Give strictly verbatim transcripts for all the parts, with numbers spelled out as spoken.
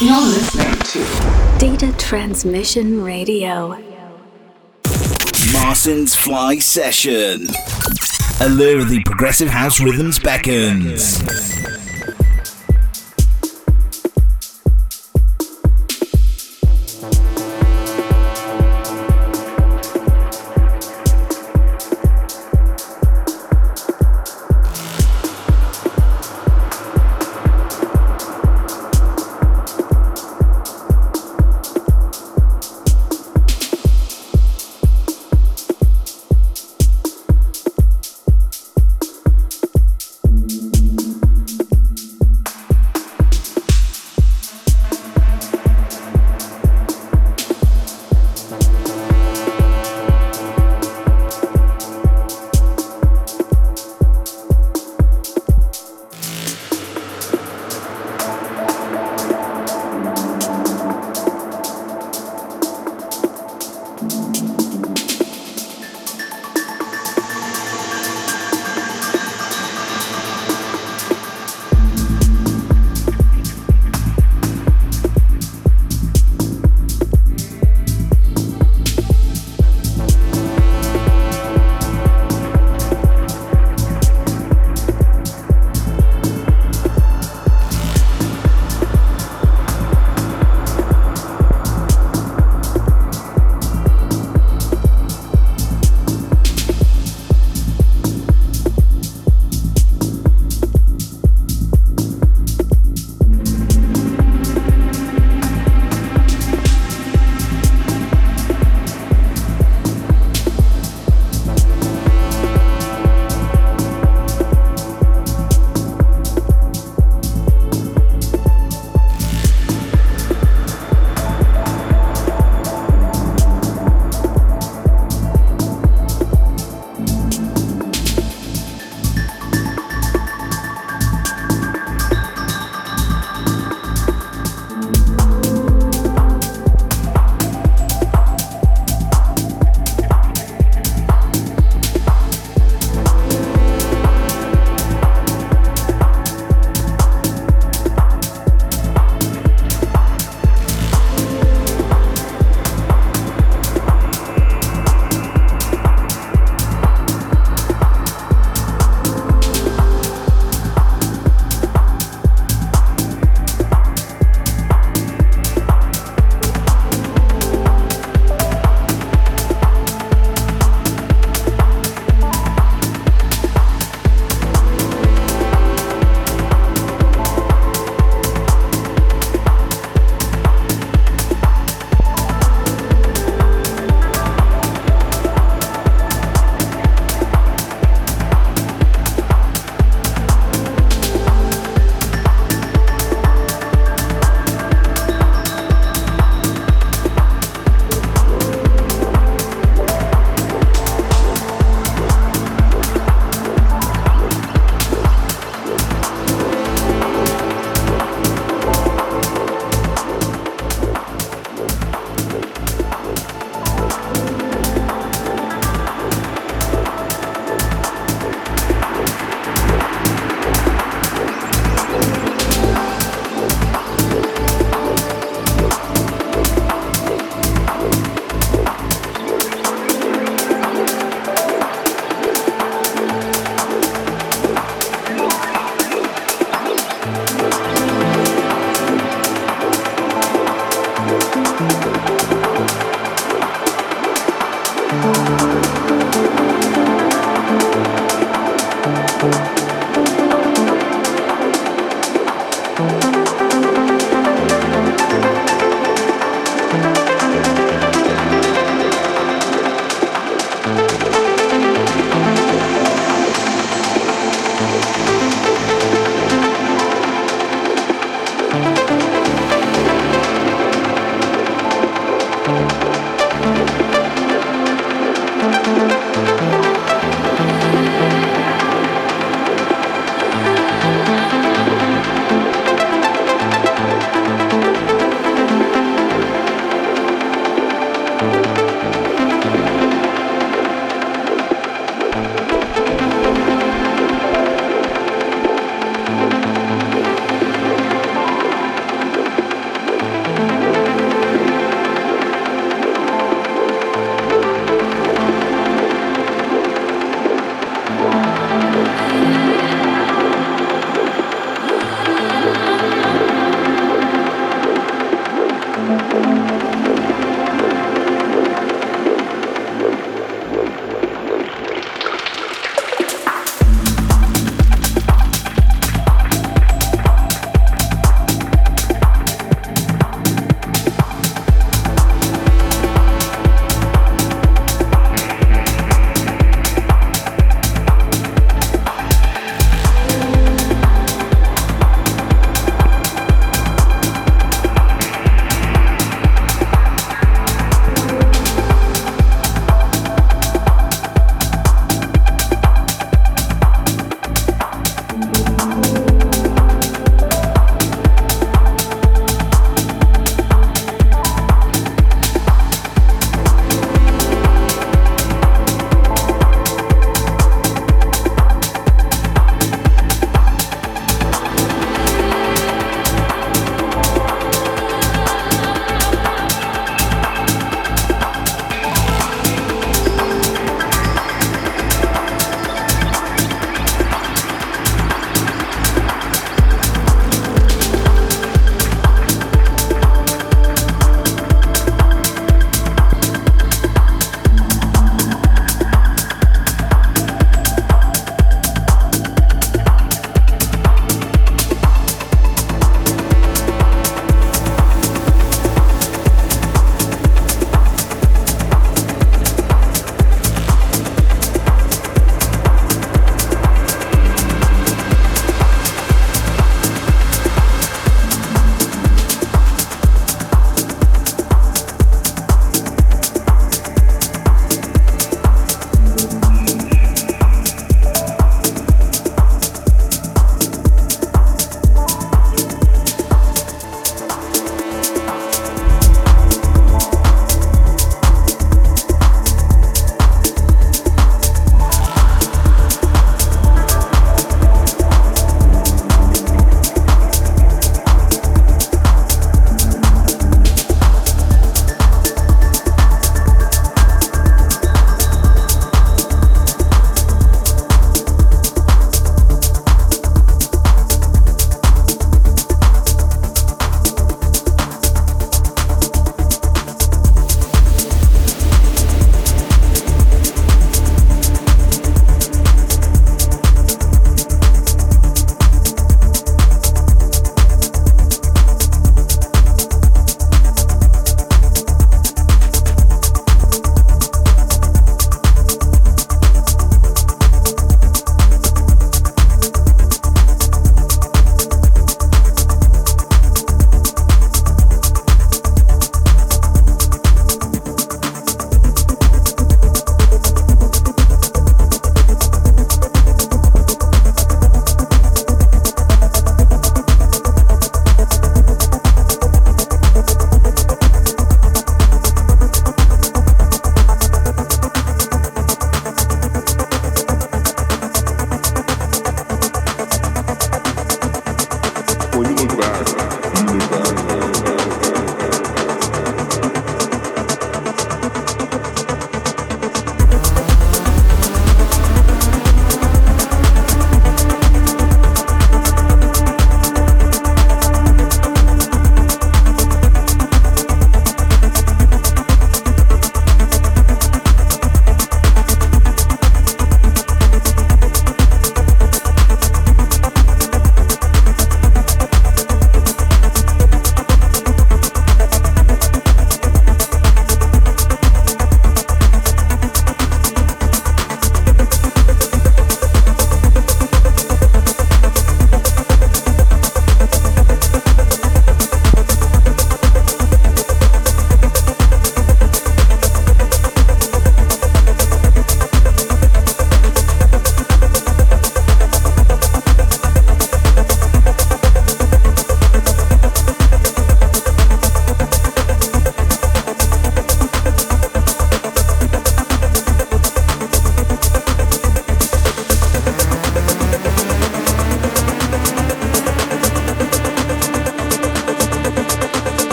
You're listening to Data Transmission Radio. Martin's Fly Session. Allure of the progressive house rhythms beckons.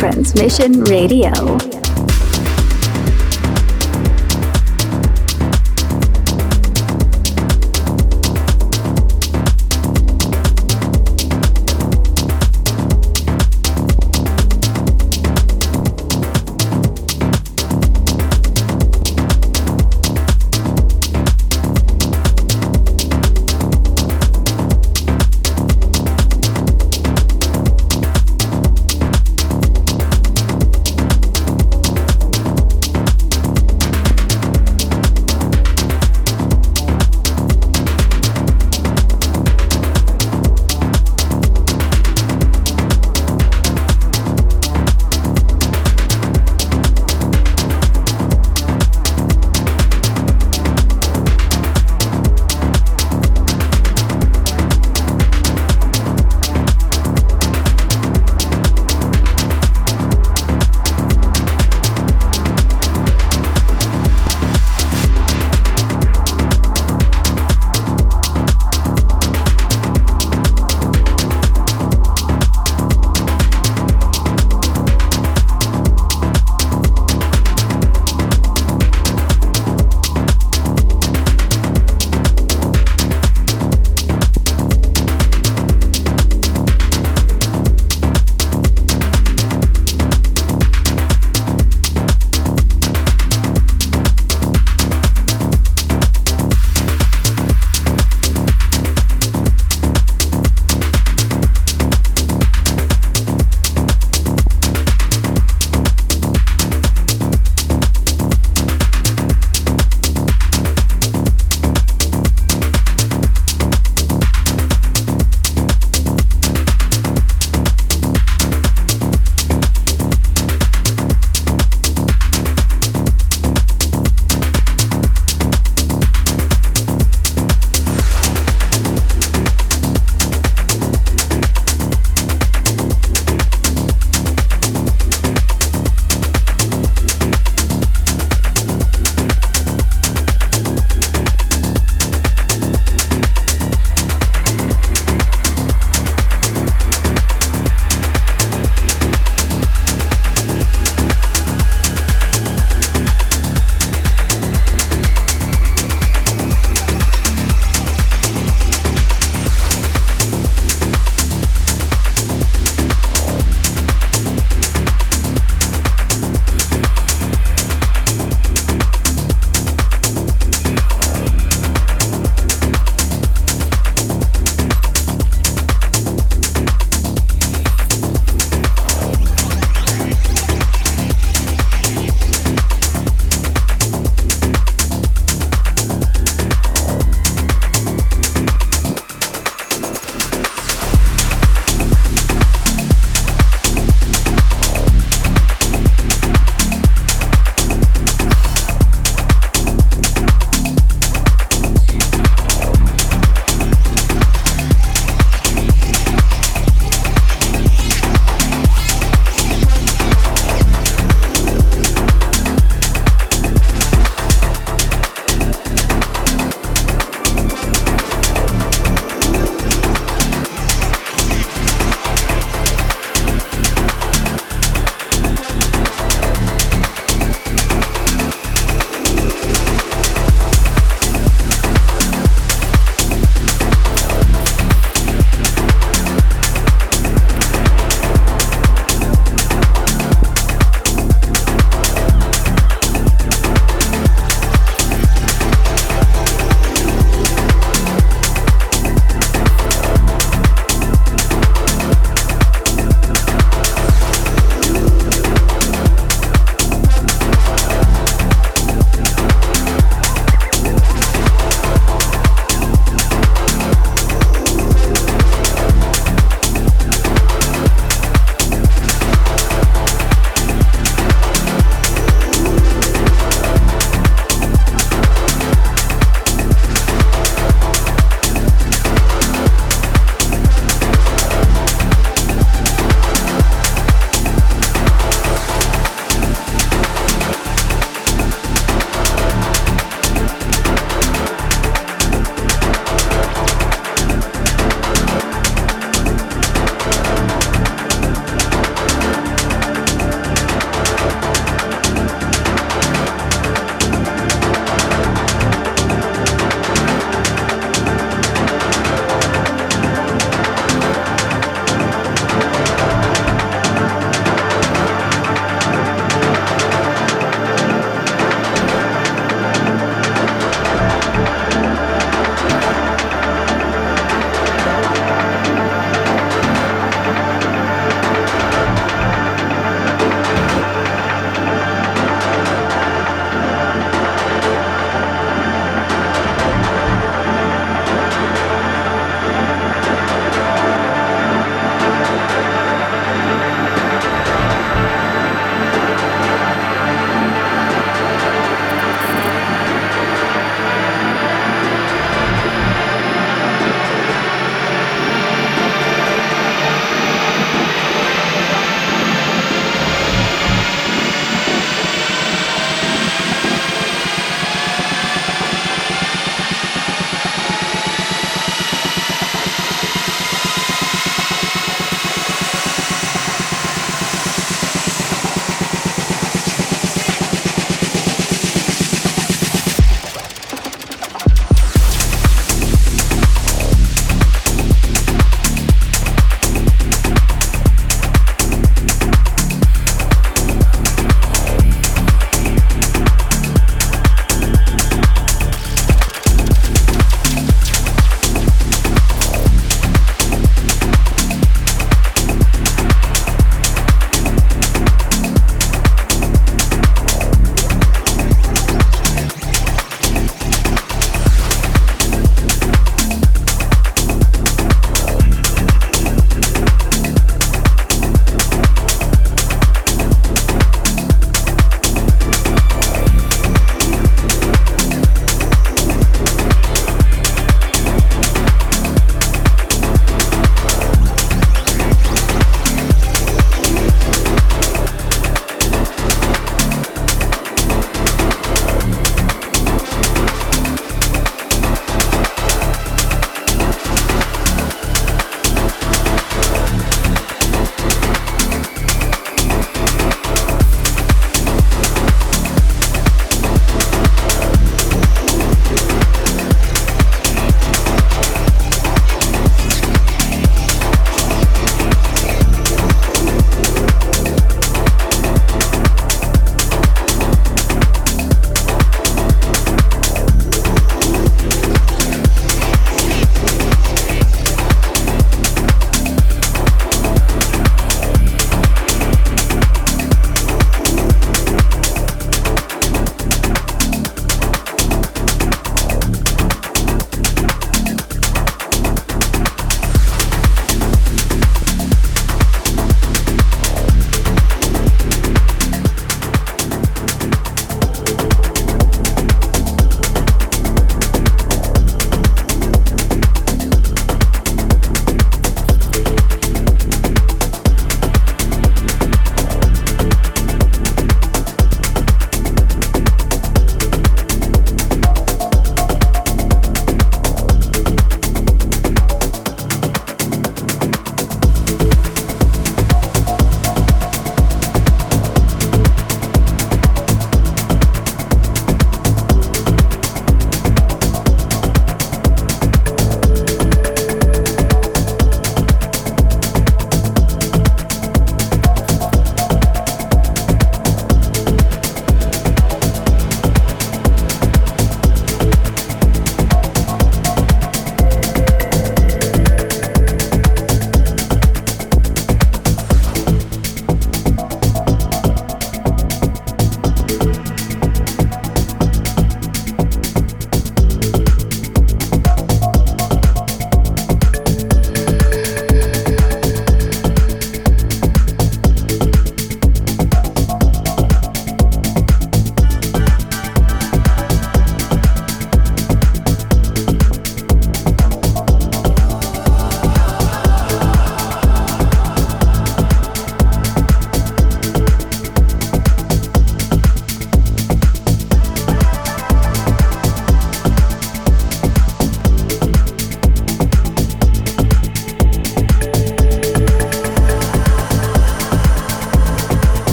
Transmission Radio.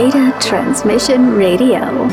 data transmission radio.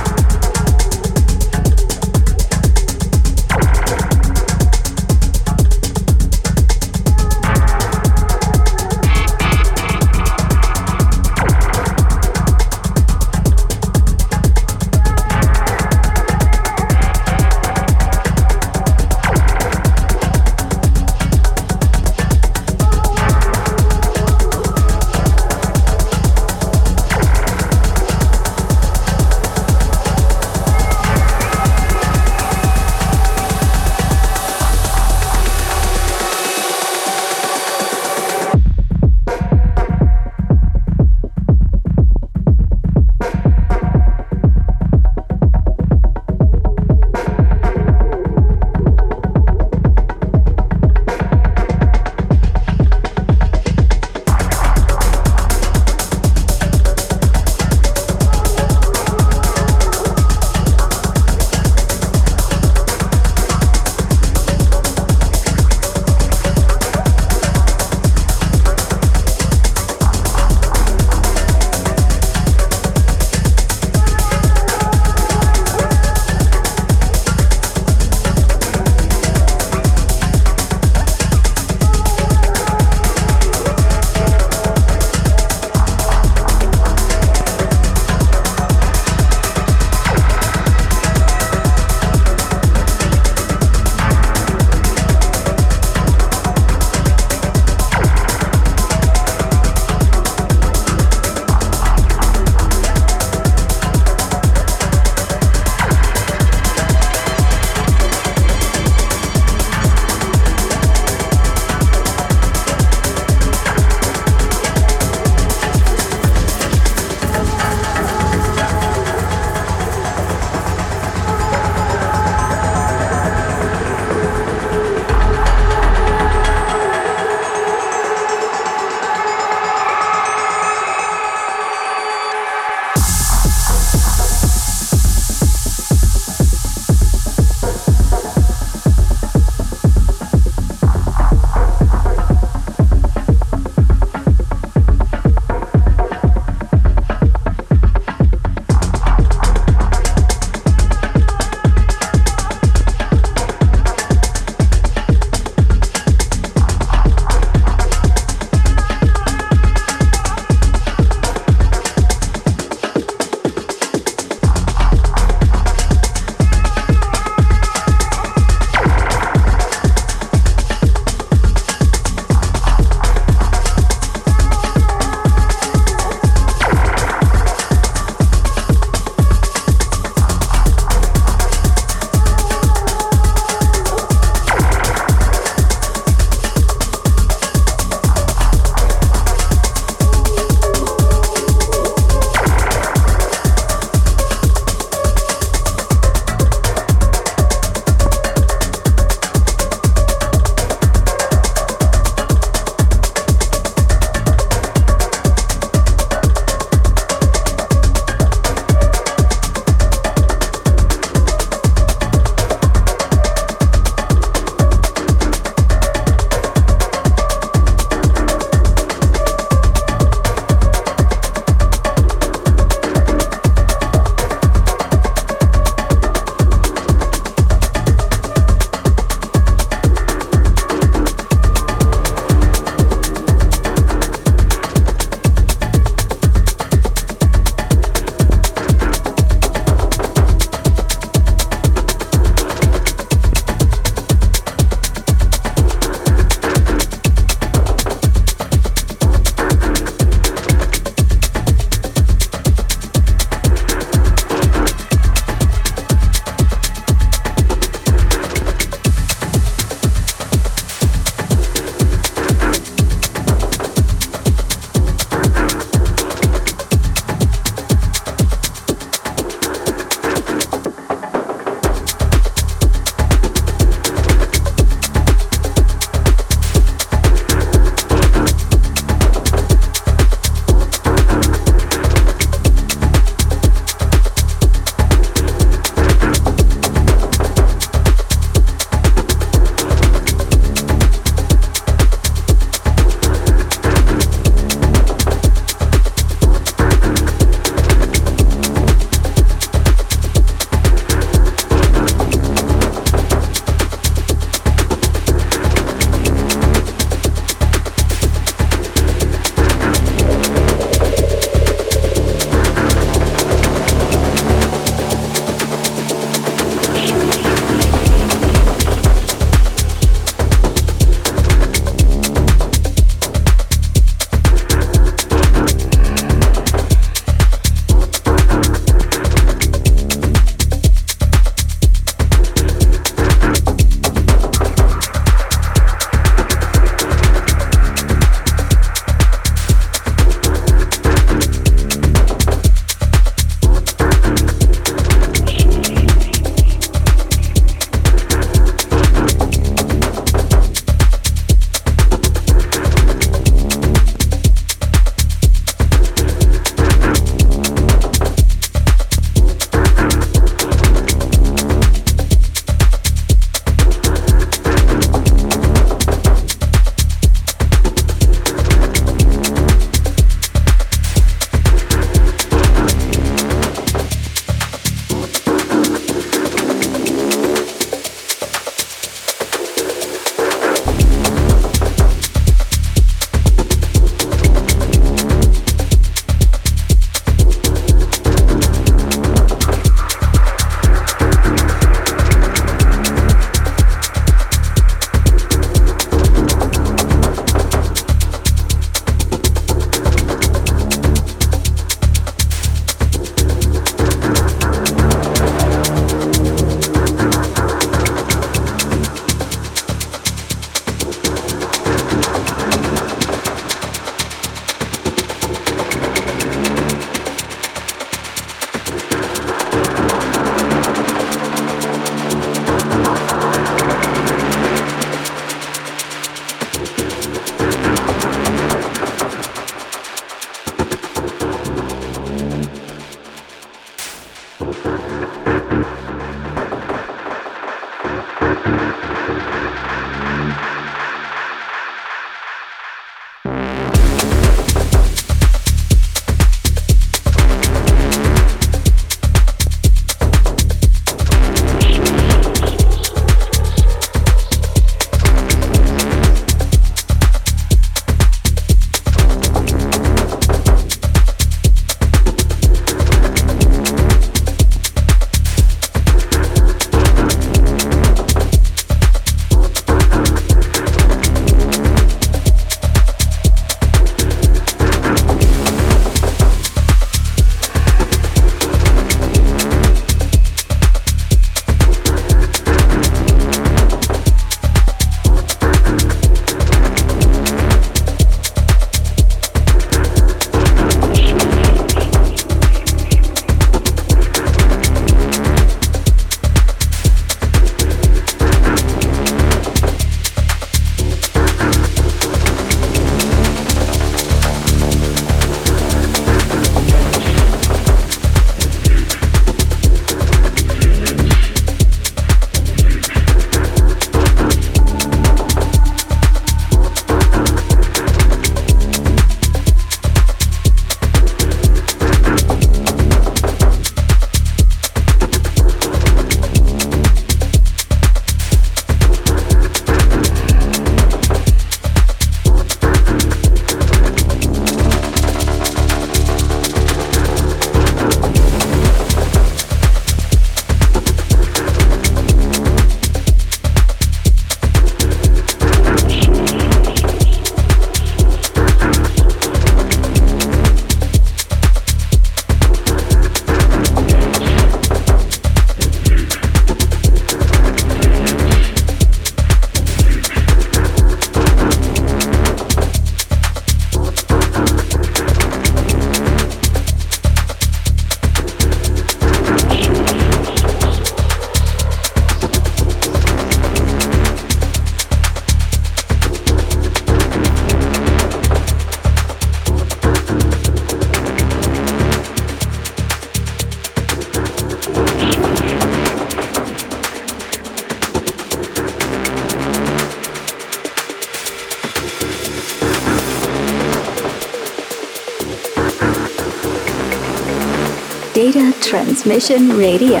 Data Transmission Radio.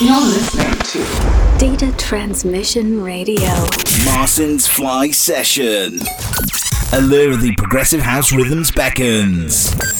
You're listening to Data Transmission Radio. Marcin's Fly Session. Allure the progressive house rhythms beckons.